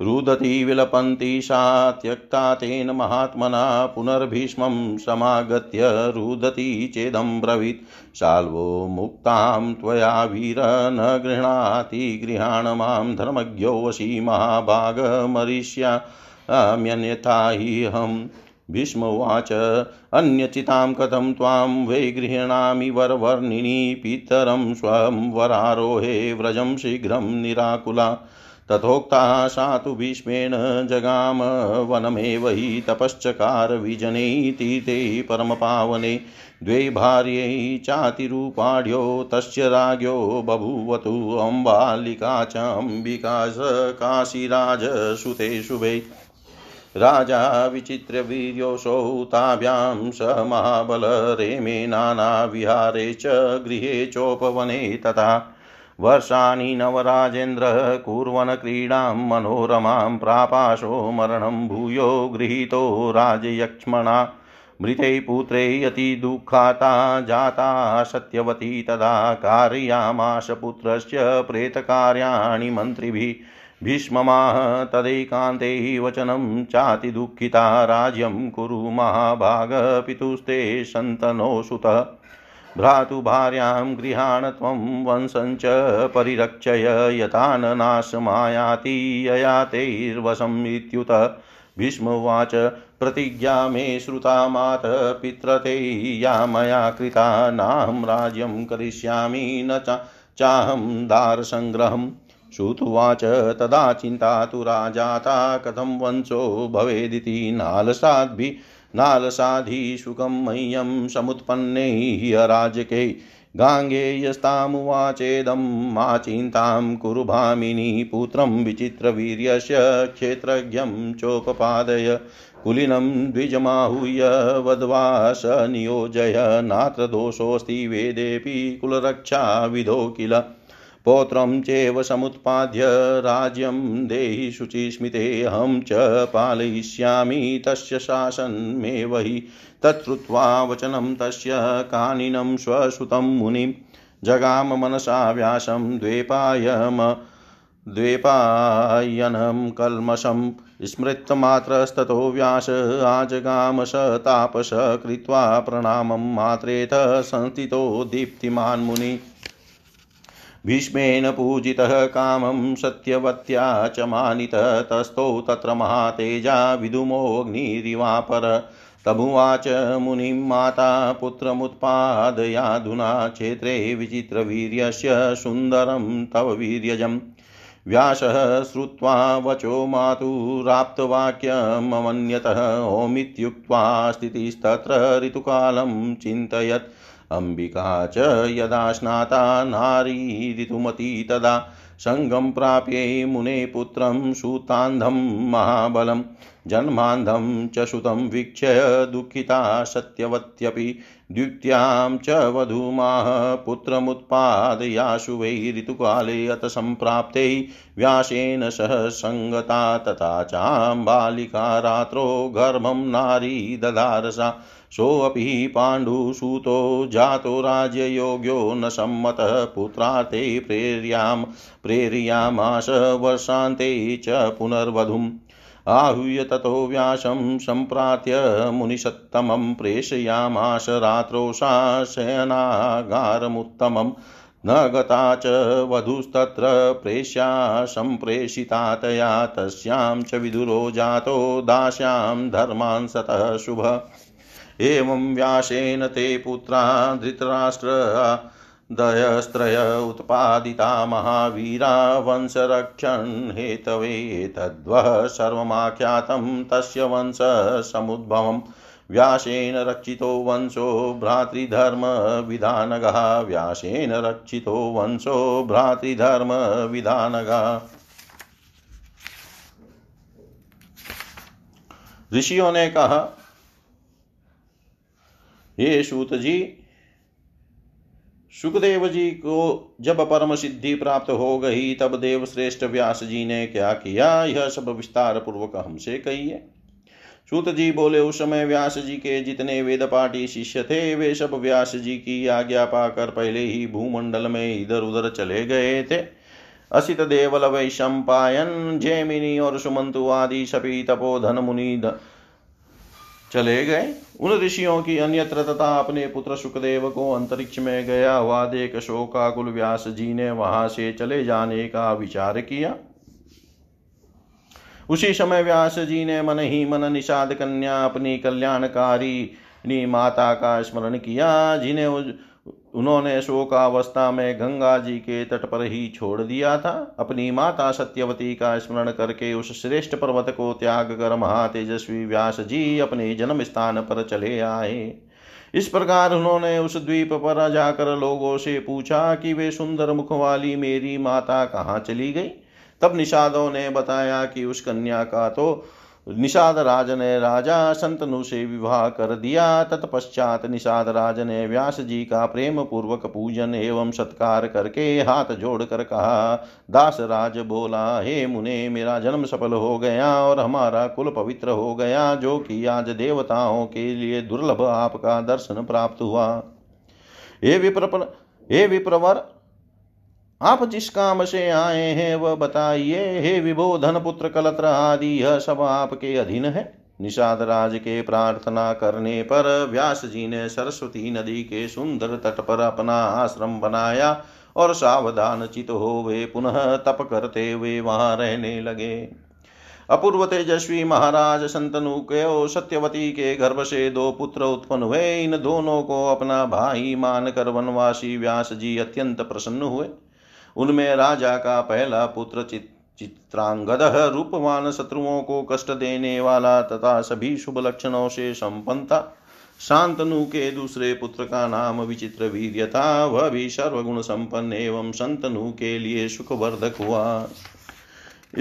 रुदती विलपन्ति सा त्यक्ता तेन महात्मना पुनर्भीष्मं समागत्य रुदती चेदं ब्रवीत् साल्वो मुक्तां त्वया वीर न गृह्णाति गृहाण मां धर्मज्ञोऽसि महाभाग मरिष्याम्यन्यथा ह्यहम् भीष्मवाच अन्यचितां कथं त्वां वै गृह्णामि वरवर्णिनि पितरं स्वं वरारोहे व्रजं शीघ्रं निराकुला तथोक्ता सा तु भीष्मेण जगाम वनमेव हि तपश्चकार विजने तीर्थे परमपावने द्वे भार्यै चातिरूपाढ्यो तस्य राज्ञो बभूवतु अम्बालिका च अम्बिका स काशीराज सुते शुभे राजा विचित्र वीर्योऽसौ ताभ्यां स महाबल रेमे नानाविहारे च गृहे चोपवने तथा वर्षाणि नवराजेन्द्र कुर्वन् क्रीडां मनोरमां प्रापाशो मरणं भूयो गृहीतो राजयक्ष्मणा मृते पुत्रे अति दुःखाता जाता सत्यवती तदा कारयामाश पुत्रस्य प्रेतकार्याणि मन्त्रिभिः भीष्ममाह तदैकान्ते वचनं चाति दुःखिता राज्यं कुरु महाभाग पितुस्ते सन्तनो सुतः भ्रातुभार्यां गृहाण त्वं वंशं च परिरक्षय यथा न नाशमायाति ययातेर्वशम् इत्युतः भीष्मवाच प्रतिज्ञा मे श्रुता मातः पितृते या मया कृता नाहं राज्यं करिष्यामि न चाहं दारसंग्रहम् श्रुतुवाच तदा चिन्ता तु राजाता कथं वंशो भवेदिति नालसाधि सुखं मह्यं समुत्पन्ने अराजके गाङ्गेयस्तामुवाचेदं मा चिन्तां कुरु भामिनी पुत्रं विचित्रवीर्यस्य क्षेत्रज्ञं चोपपादय कुलिनं द्विजमाहूय वद्वा स नियोजय नात्र दोषोऽस्ति वेदेऽपि कुलरक्षाविधो किल पौत्रं चैव समुत्पाद्य राज्यं देहि शुचिस्मितेऽहं च पालयिष्यामि तस्य शासनमेव हि तच्छ्रुत्वा वचनं तस्य कानिनं स्वसुतं मुनिं जगाम मनसा व्यासं द्वैपायनं कल्मषं स्मृतमात्रस्ततो व्यास आजगाम स तापस कृत्वा प्रणामं मात्रेत संस्थितो दीप्तिमान् मुनि भीष्मेण पूजितः कामं सत्यवत्या च मानितः तस्थो तत्र महातेजा विदुमोऽग्निरिवापर तमुवाच मुनिं माता पुत्रमुत्पादयाधुना क्षेत्रे विचित्रवीर्यस्य सुन्दरं तव वीर्यजम् व्यासः श्रुत्वा वचो मातुराप्तवाक्यममन्यतः ओमित्युक्त्वा स्थितिस्तत्र ऋतुकालं चिन्तयत् अंबिका च यदा स्नाता नारी ऋतुमती तदा संगम प्राप्ये मुने पुत्रं सूतान्धं महाबलं जन्मान्धं च सुतं वीक्ष्य दुःखिता सत्यवत्यपि द्वितीयां च वधूमाह पुत्रमुत्पादयाशु वै ऋतुकाले अत सम्प्राप्ते व्यासेन सह संगता तथा चाम्बालिका रात्रो गर्भं नारी दधारसा सोऽपि पाण्डुसूतो जातो राज्ययोग्यो न सम्मतः पुत्रार्थे प्रेर्यामास वर्षान्ते च पुनर्वधुम् आहूय ततो व्यासं सम्प्रार्थ्य मुनिसत्तमं प्रेषयामास रात्रौ सा शयनागारमुत्तमं न गता च वधूस्तत्र प्रेष्या सम्प्रेषिता तया तस्यां च विदुरो जातो दास्यां धर्मान् सतः शुभ एवं व्यासेन ते पुत्रा धृतराष्ट्रदयस्त्रय उत्पादिता महावीरा वंशरक्षण हेतवे तद्वः सर्वमाख्यातं तस्य वंश समुद्भवम् व्यासेन रक्षितो वंशो भ्रातृधर्म विधानगः व्यासेन रक्षितो वंशो भ्रातृधर्म विधानगः। ऋषियों ने कहा, हे सूत जी, सुखदेव जी को जब परम सिद्धि प्राप्त हो गई तब देव श्रेष्ठ व्यास जी ने क्या किया, यह सब विस्तार पूर्वक हमसे कहिए। सूत जी बोले, उस समय व्यास जी के जितने वेद पाठी शिष्य थे वे सब व्यास जी की आज्ञा पाकर पहले ही भूमंडल में इधर उधर चले गए थे। असित देवल वैशंपायन, जैमिनी और सुमंतु आदि सभी तपोधन मुनि चले गए। उन ऋषियों की अन्यत्र तथा अपने पुत्र सुखदेव को अंतरिक्ष में गया हुआ देख शोकाकुल व्यास जी ने वहां से चले जाने का विचार किया। उसी समय व्यास जी ने मन ही मन निषाद कन्या अपनी कल्याणकारी माता का स्मरण किया, जिन्हें उन्होंने शोकावस्था में गंगा जी के तट पर ही छोड़ दिया था। अपनी माता सत्यवती का स्मरण करके उस श्रेष्ठ पर्वत को त्याग कर महातेजस्वी व्यास जी अपने जन्म स्थान पर चले आए। इस प्रकार उन्होंने उस द्वीप पर जाकर लोगों से पूछा कि वे सुंदर मुख वाली मेरी माता कहाँ चली गई। तब निषादों ने बताया कि उस कन्या का तो निषाद राज ने राजा शंतनु से विवाह कर दिया। तत्पश्चात निषाद राज ने व्यास जी का प्रेम पूर्वक पूजन एवं सत्कार करके हाथ जोड़कर कहा, दास राज बोला, हे मुने, मेरा जन्म सफल हो गया और हमारा कुल पवित्र हो गया, जो कि आज देवताओं के लिए दुर्लभ आपका दर्शन प्राप्त हुआ। हे विप्रवर, आप जिस काम से आए हैं वह बताइए। हे विबोधन पुत्र कलत्र आदि, यह सब आपके अधीन है। निषाद राज के प्रार्थना करने पर व्यास जी ने सरस्वती नदी के सुंदर तट पर अपना आश्रम बनाया और सावधान चित हो वे पुनः तप करते हुए वहां रहने लगे। अपूर्व तेजस्वी महाराज शंतनु के और सत्यवती के गर्भ से दो पुत्र उत्पन्न हुए। इन दोनों को अपना भाई मानकर वनवासी व्यास जी अत्यंत प्रसन्न हुए। उनमें राजा का पहला पुत्र चित्रांगद रूपवान, शत्रुओं को कष्ट देने वाला तथा सभी शुभ लक्षणों से संपन्न था। शांतनु के दूसरे पुत्र का नाम विचित्र वीर्य था, वह भी सर्वगुण संपन्न एवं शंतनु के लिए सुखवर्धक हुआ।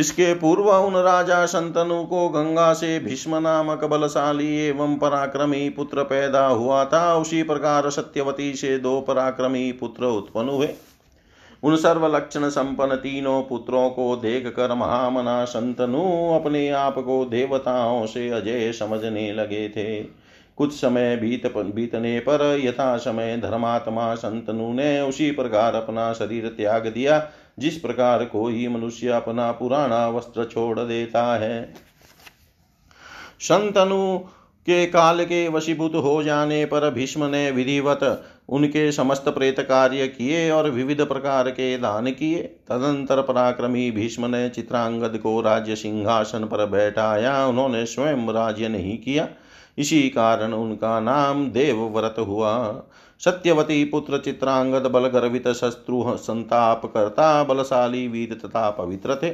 इसके पूर्व उन राजा शंतनु को गंगा से भीष्म नामक बलशाली एवं पराक्रमी पुत्र पैदा हुआ था। उसी प्रकार सत्यवती से दो पराक्रमी पुत्र उत्पन्न हुए। उन सर्वलक्षण संपन्न तीनों पुत्रों को देख कर महामना शंतनु अपने आप को देवताओं से अजय समझने लगे थे। कुछ समय बीतने पर यथा समय धर्मात्मा शंतनु ने उसी प्रकार अपना शरीर त्याग दिया जिस प्रकार कोई मनुष्य अपना पुराना वस्त्र छोड़ देता है। शंतनु के काल के वशीभूत हो जाने पर भीष्म ने विधिवत उनके समस्त प्रेत कार्य किए और विविध प्रकार के दान किए। तदंतर पराक्रमी भीष्म ने चित्रांगद को राज्य सिंहासन पर बैठाया, उन्होंने स्वयं राज्य नहीं किया, इसी कारण उनका नाम देवव्रत हुआ। सत्यवती पुत्र चित्रांगद बलगर्वित शत्रु संताप करता बलशाली वीर तथा पवित्र थे।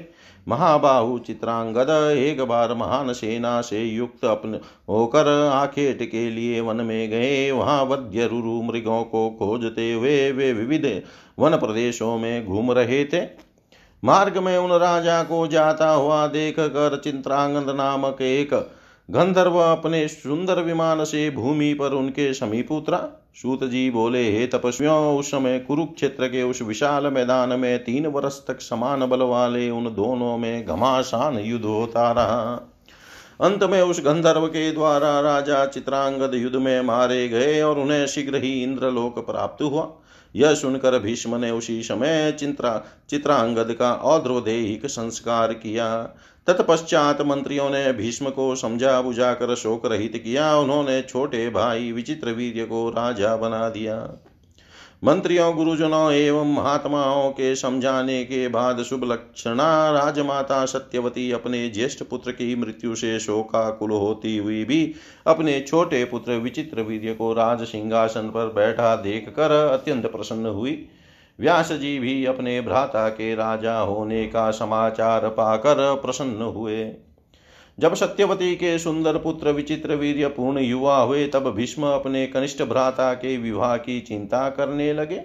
महाबाहु चित्रांगद एक बार महान सेना से युक्त अपने होकर आखेट के लिए वन में गए। वहाँ वध्यरुरु मृगों को खोजते हुए वे विविध वन प्रदेशों में घूम रहे थे। मार्ग में उन राजा को जाता हुआ देख कर चित्रांगद नामक एक गंधर्व अपने सुंदर विमान से भूमि पर उनके समीप उतरा। सूत जी बोले, हे तपस्वियों, उस समय कुरुक्षेत्र के उस विशाल मैदान में 3 वर्ष तक समान बल वाले उन दोनों में घमासान युद्ध होता रहा। अंत में उस गंधर्व के द्वारा राजा चित्रांगद युद्ध में मारे गए और उन्हें शीघ्र ही इंद्रलोक प्राप्त हुआ। यह सुनकर भीष्म ने उसी समय चित्रांगद का औद्रोदेहिक संस्कार किया। तत्पश्चात मंत्रियों ने भीष्म को समझा बुझाकर शोक रहित किया। उन्होंने छोटे भाई विचित्रवीर्य को राजा बना दिया। मंत्रियों, गुरुजनों एवं महात्माओं के समझाने के बाद शुभ लक्षणा राजमाता सत्यवती अपने ज्येष्ठ पुत्र की मृत्यु से शोकाकुल होती हुई भी अपने छोटे पुत्र विचित्रवीर्य को राज सिंहासन पर बैठा देखकर अत्यंत प्रसन्न हुई। व्यास जी भी अपने भ्राता के राजा होने का समाचार पाकर प्रसन्न हुए। जब सत्यवती के सुंदर पुत्र विचित्रवीर्य पूर्ण युवा हुए तब भीष्म अपने कनिष्ठ भ्राता के विवाह की चिंता करने लगे।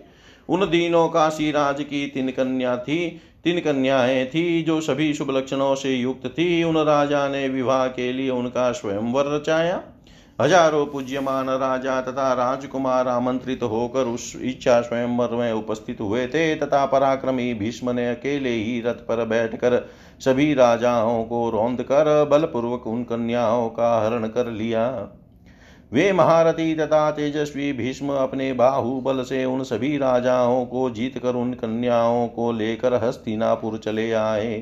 उन दिनों काशीराज की 3 कन्याएं थी जो सभी शुभ लक्षणों से युक्त थी। उन राजा ने विवाह के लिए उनका स्वयंवर रचाया। हजारों पूज्यमान राजा तथा राजकुमार आमंत्रित होकर उस इच्छा स्वयंवर में उपस्थित हुए थे तथा पराक्रमी भीष्म ने अकेले ही रथ पर बैठकर सभी राजाओं को रौंदकर बलपूर्वक उन कन्याओं का हरण कर लिया। वे महारथी तथा तेजस्वी भीष्म अपने बाहुबल से उन सभी राजाओं को जीतकर उन कन्याओं को लेकर हस्तिनापुर चले आए।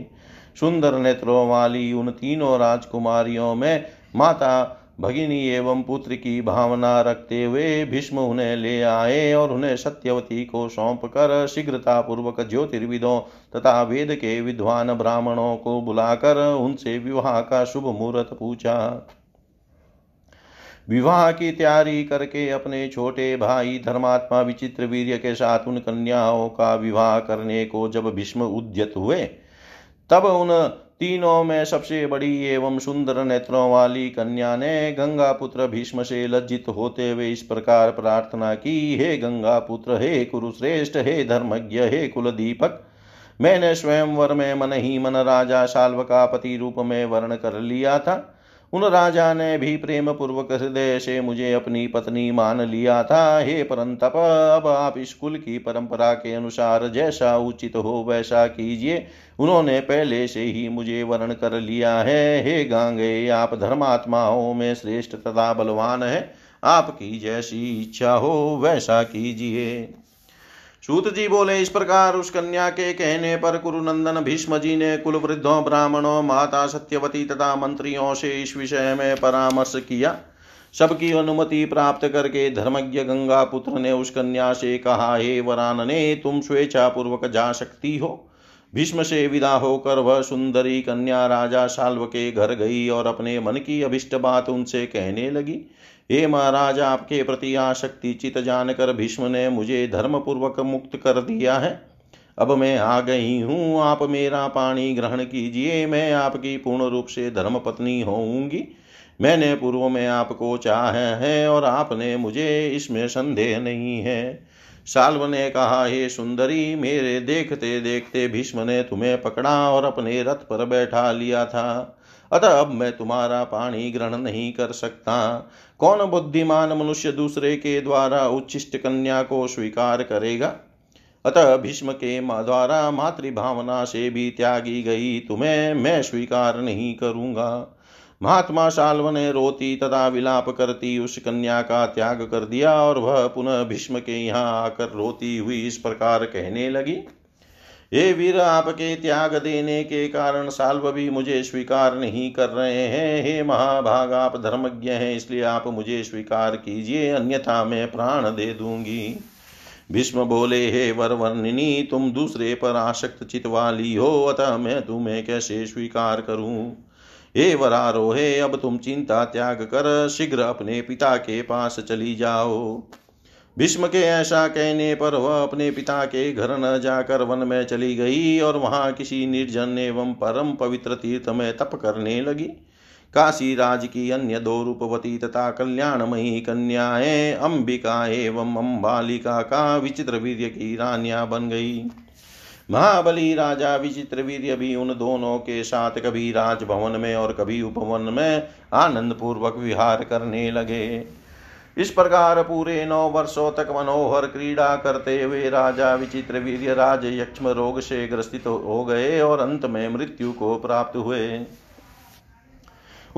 सुंदर नेत्रों वाली उन तीनों राजकुमारियों में माता भगिनी एवं पुत्र की भावना रखते हुए भीष्म उन्हें ले आए और उन्हें सत्यवती को सौंप कर शीघ्रतापूर्वक ज्योतिर्विदों तथा वेद के विद्वान ब्राह्मणों को बुलाकर उनसे विवाह का शुभ मुहूर्त पूछा। विवाह की तैयारी करके अपने छोटे भाई धर्मात्मा विचित्रवीर्य के साथ उन कन्याओं का विवाह करने को जब भीष्म उद्यत हुए तब उन तीनों में सबसे बड़ी एवं सुंदर नेत्रों वाली कन्या ने गंगा पुत्र भीष्म से लज्जित होते हुए इस प्रकार प्रार्थना की। हे गंगा पुत्र, हे कुरुश्रेष्ठ, हे धर्मज्ञ, हे कुलदीपक, मैंने स्वयंवर में मन ही मन राजा शाल्व का पति रूप में वर्ण कर लिया था। उन राजा ने भी प्रेम पूर्वक हृदय से मुझे अपनी पत्नी मान लिया था। हे परंतप, अब आप इस कुल की परंपरा के अनुसार जैसा उचित हो वैसा कीजिए, उन्होंने पहले से ही मुझे वर्ण कर लिया है। हे गांगे, आप धर्मात्माओं में श्रेष्ठ तथा बलवान हैं, आपकी जैसी इच्छा हो वैसा कीजिए। सूत जी बोले, इस प्रकार उस कन्या के कहने पर कुरुनंदन भीष्म जी ने कुल वृद्धों, ब्राह्मणों, माता सत्यवती तथा मंत्रियों से इस विषय में परामर्श किया। सबकी अनुमति प्राप्त करके धर्मज्ञ गंगा पुत्र ने उस कन्या से कहा, हे वरानने, तुम स्वेच्छापूर्वक जा सकती हो। भीष्म से विदा होकर वह सुंदरी कन्या राजा शाल्व के घर गई और अपने मन की अभिष्ट बात उनसे कहने लगी। हे महाराज, आपके प्रति आसक्ति चित जानकर भीष्म ने मुझे धर्मपूर्वक मुक्त कर दिया है। अब मैं आ गई हूँ, आप मेरा पाणी ग्रहण कीजिए। मैं आपकी पूर्ण रूप से धर्मपत्नी होऊंगी। मैंने पूर्व में आपको चाहा है और आपने मुझे, इसमें संदेह नहीं है। शाल्व ने कहा, हे सुंदरी, मेरे देखते देखते भीष्म ने तुम्हें पकड़ा और अपने रथ पर बैठा लिया था, अतः अब मैं तुम्हारा पाणी ग्रहण नहीं कर सकता। कौन बुद्धिमान मनुष्य दूसरे के द्वारा उच्छिष्ट कन्या को स्वीकार करेगा? अतः भीष्म के द्वारा मातृभावना से भी त्यागी गई तुम्हें मैं स्वीकार नहीं करूँगा। महात्मा शाल्व ने रोती तथा विलाप करती उस कन्या का त्याग कर दिया और वह पुनः भीष्म के यहाँ आकर रोती हुई इस प्रकार कहने लगी, हे वीर, आपके त्याग देने के कारण शाल्व भी मुझे स्वीकार नहीं कर रहे हैं। हे महाभाग, आप धर्मज्ञ हैं, इसलिए आप मुझे स्वीकार कीजिए, अन्यथा मैं प्राण दे दूंगी। भीष्म बोले, हे वरवर्णिनी, तुम दूसरे पर आसक्त चित वाली हो, अतः मैं तुम्हें कैसे स्वीकार करूं? हे वरारोहे, अब तुम चिंता त्याग कर शीघ्र अपने पिता के पास चली जाओ। भीष्म के ऐसा कहने पर वह अपने पिता के घर न जाकर वन में चली गई और वहाँ किसी निर्जन एवं परम पवित्र तीर्थ में तप करने लगी। काशी राज की अन्य दो रूपवती तथा कल्याणमयी कन्याएं अंबिका एवं अम्बालिका का विचित्रवीर्य की रानियां बन गई। महाबली राजा विचित्रवीर्य भी उन दोनों के साथ कभी राजभवन में और कभी उपवन में आनंदपूर्वक विहार करने लगे। इस प्रकार पूरे 9 वर्षों तक मनोहर क्रीड़ा करते हुए राजा विचित्रवीर्य राज यक्ष्म रोग से ग्रसित हो गए और अंत में मृत्यु को प्राप्त हुए।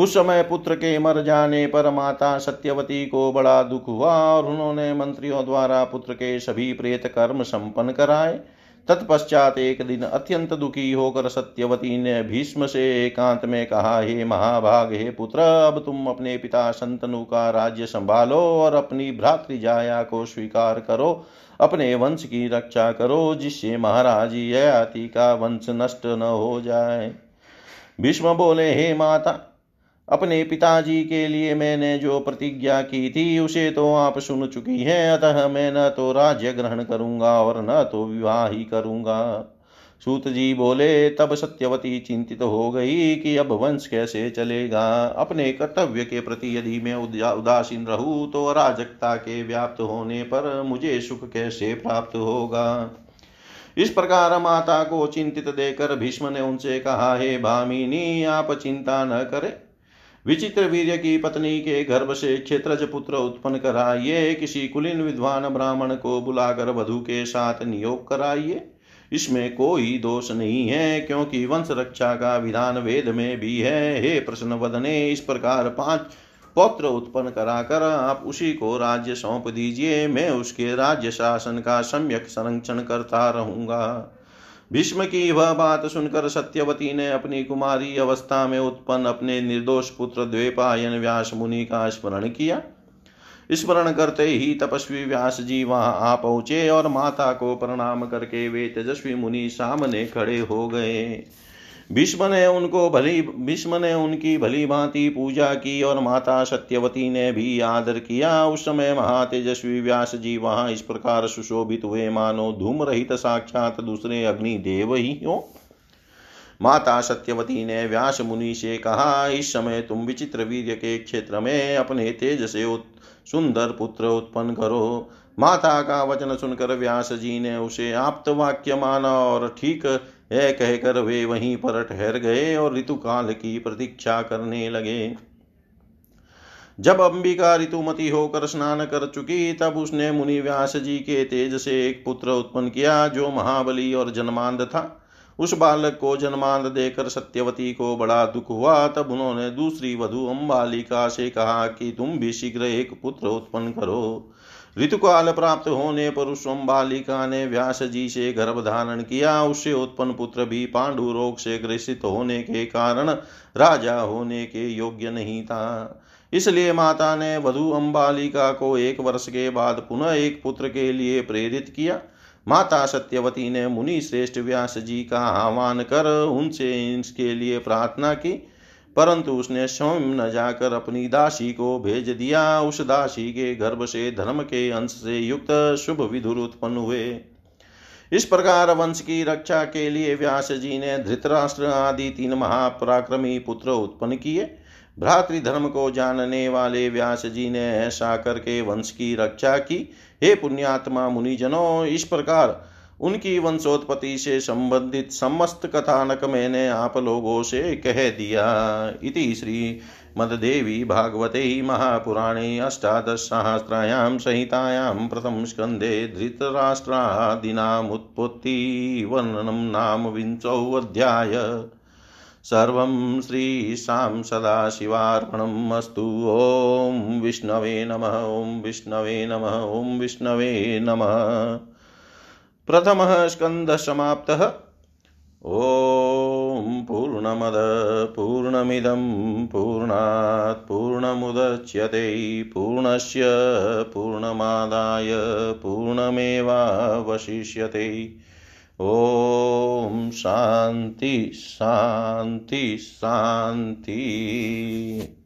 उस समय पुत्र के मर जाने पर माता सत्यवती को बड़ा दुख हुआ और उन्होंने मंत्रियों द्वारा पुत्र के सभी प्रेत कर्म संपन्न कराए। तत्पश्चात एक दिन अत्यंत दुखी होकर सत्यवती ने भीष्म से एकांत में कहा, हे महाभाग, हे पुत्र, अब तुम अपने पिता शंतनु का राज्य संभालो और अपनी भ्रातृजाया को स्वीकार करो। अपने वंश की रक्षा करो, जिससे महाराज ययाति का वंश नष्ट न हो जाए। भीष्म बोले, हे माता, अपने पिताजी के लिए मैंने जो प्रतिज्ञा की थी उसे तो आप सुन चुकी हैं, अतः मैं न तो राज्य ग्रहण करूंगा और न तो विवाह ही करूंगा। सूत जी बोले, तब सत्यवती चिंतित हो गई कि अब वंश कैसे चलेगा। अपने कर्तव्य के प्रति यदि मैं उदासीन रहूं तो अराजकता के व्याप्त होने पर मुझे सुख कैसे प्राप्त होगा? इस प्रकार माता को चिंतित देकर भीष्म ने उनसे कहा, हे भामिनी, आप चिंता न करें, विचित्रवीर्य की पत्नी के गर्भ से क्षेत्रज पुत्र उत्पन्न कराइए। किसी कुलीन विद्वान ब्राह्मण को बुलाकर वधु के साथ नियोग कराइए, इसमें कोई दोष नहीं है, क्योंकि वंश रक्षा का विधान वेद में भी है। हे प्रश्नवदने, इस प्रकार 5 पौत्र उत्पन्न कराकर आप उसी को राज्य सौंप दीजिए। मैं उसके राज्य शासन का सम्यक संरक्षण करता रहूँगा। भीष्म की वह बात सुनकर सत्यवती ने अपनी कुमारी अवस्था में उत्पन्न अपने निर्दोष पुत्र द्वैपायन व्यास मुनि का स्मरण किया। स्मरण करते ही तपस्वी व्यास जी वहाँ आ पहुँचे और माता को प्रणाम करके वे तेजस्वी मुनि सामने खड़े हो गए। भीष्म ने उनकी भली भांति पूजा की और माता सत्यवती ने भी आदर किया। उस समय महातेजस्वी व्यास जी वहाँ इस प्रकार सुशोभित हुए मानो धूम रहित साक्षात दूसरे अग्निदेव ही हो। माता सत्यवती ने व्यास मुनि से कहा, इस समय तुम विचित्र वीर्य के क्षेत्र में अपने तेज से सुंदर पुत्र उत्पन्न करो। माता का वचन सुनकर व्यास जी ने उसे आप्त वाक्य माना और ठीक है कहकर वे वहीं पर ठहर गए और ऋतुकाल की प्रतीक्षा करने लगे। जब अंबिका ऋतुमती होकर स्नान कर चुकी, तब उसने मुनि व्यास जी के तेज से एक पुत्र उत्पन्न किया जो महाबली और जन्मांध था। उस बालक को जन्मांध देकर सत्यवती को बड़ा दुख हुआ। तब उन्होंने दूसरी वधु अम्बालिका से कहा कि तुम भी शीघ्र एक पुत्र उत्पन्न करो। ऋतुकाल प्राप्त होने पर उस अम्बालिका ने व्यास जी से गर्भ धारण किया। उससे उत्पन्न पुत्र भी पांडु रोग से ग्रसित होने के कारण राजा होने के योग्य नहीं था। इसलिए माता ने वधु अम्बालिका को 1 वर्ष के बाद पुनः एक पुत्र के लिए प्रेरित किया। माता सत्यवती ने मुनि श्रेष्ठ व्यास जी का आह्वान कर उनसे इसके लिए प्रार्थना की, परंतु उसने स्वयं न जाकर अपनी दासी को भेज दिया। उस दासी के गर्भ से धर्म के अंश से युक्त शुभ विदुर उत्पन्न हुए। इस प्रकार वंश की रक्षा के लिए व्यास जी ने धृतराष्ट्र आदि 3 महापराक्रमी पुत्र उत्पन्न किए। भ्रातृधर्म को जानने वाले व्यास जी ने ऐसा करके वंश की रक्षा की। हे पुण्यात्मा मुनिजनों, इस प्रकार उनकी वंशोत्पत्ति से संबंधित समस्त कथानक मैंने आप लोगों से कह दिया। इति श्री मद्देवी भागवते महापुराणे 18 सहस्रायां संहितायां 1म स्कन्धे धृतराष्ट्रादीनाम् उत्पत्ति वर्णनम् नाम 20 अध्याय। सर्वं श्रीशां सदाशिवार्पणम् अस्तु। ओं विष्णवे नमः। ओं विष्णवे नमः। ओं विष्णवे नमः। 1ः स्कन्धः समाप्तः। ॐ पूर्णमदः पूर्णमिदं पूर्णात् पूर्णमुदच्यते पूर्णस्य पूर्णमादाय पूर्णमेवावशिष्यते। ॐ शान्ति शान्ति शान्ति।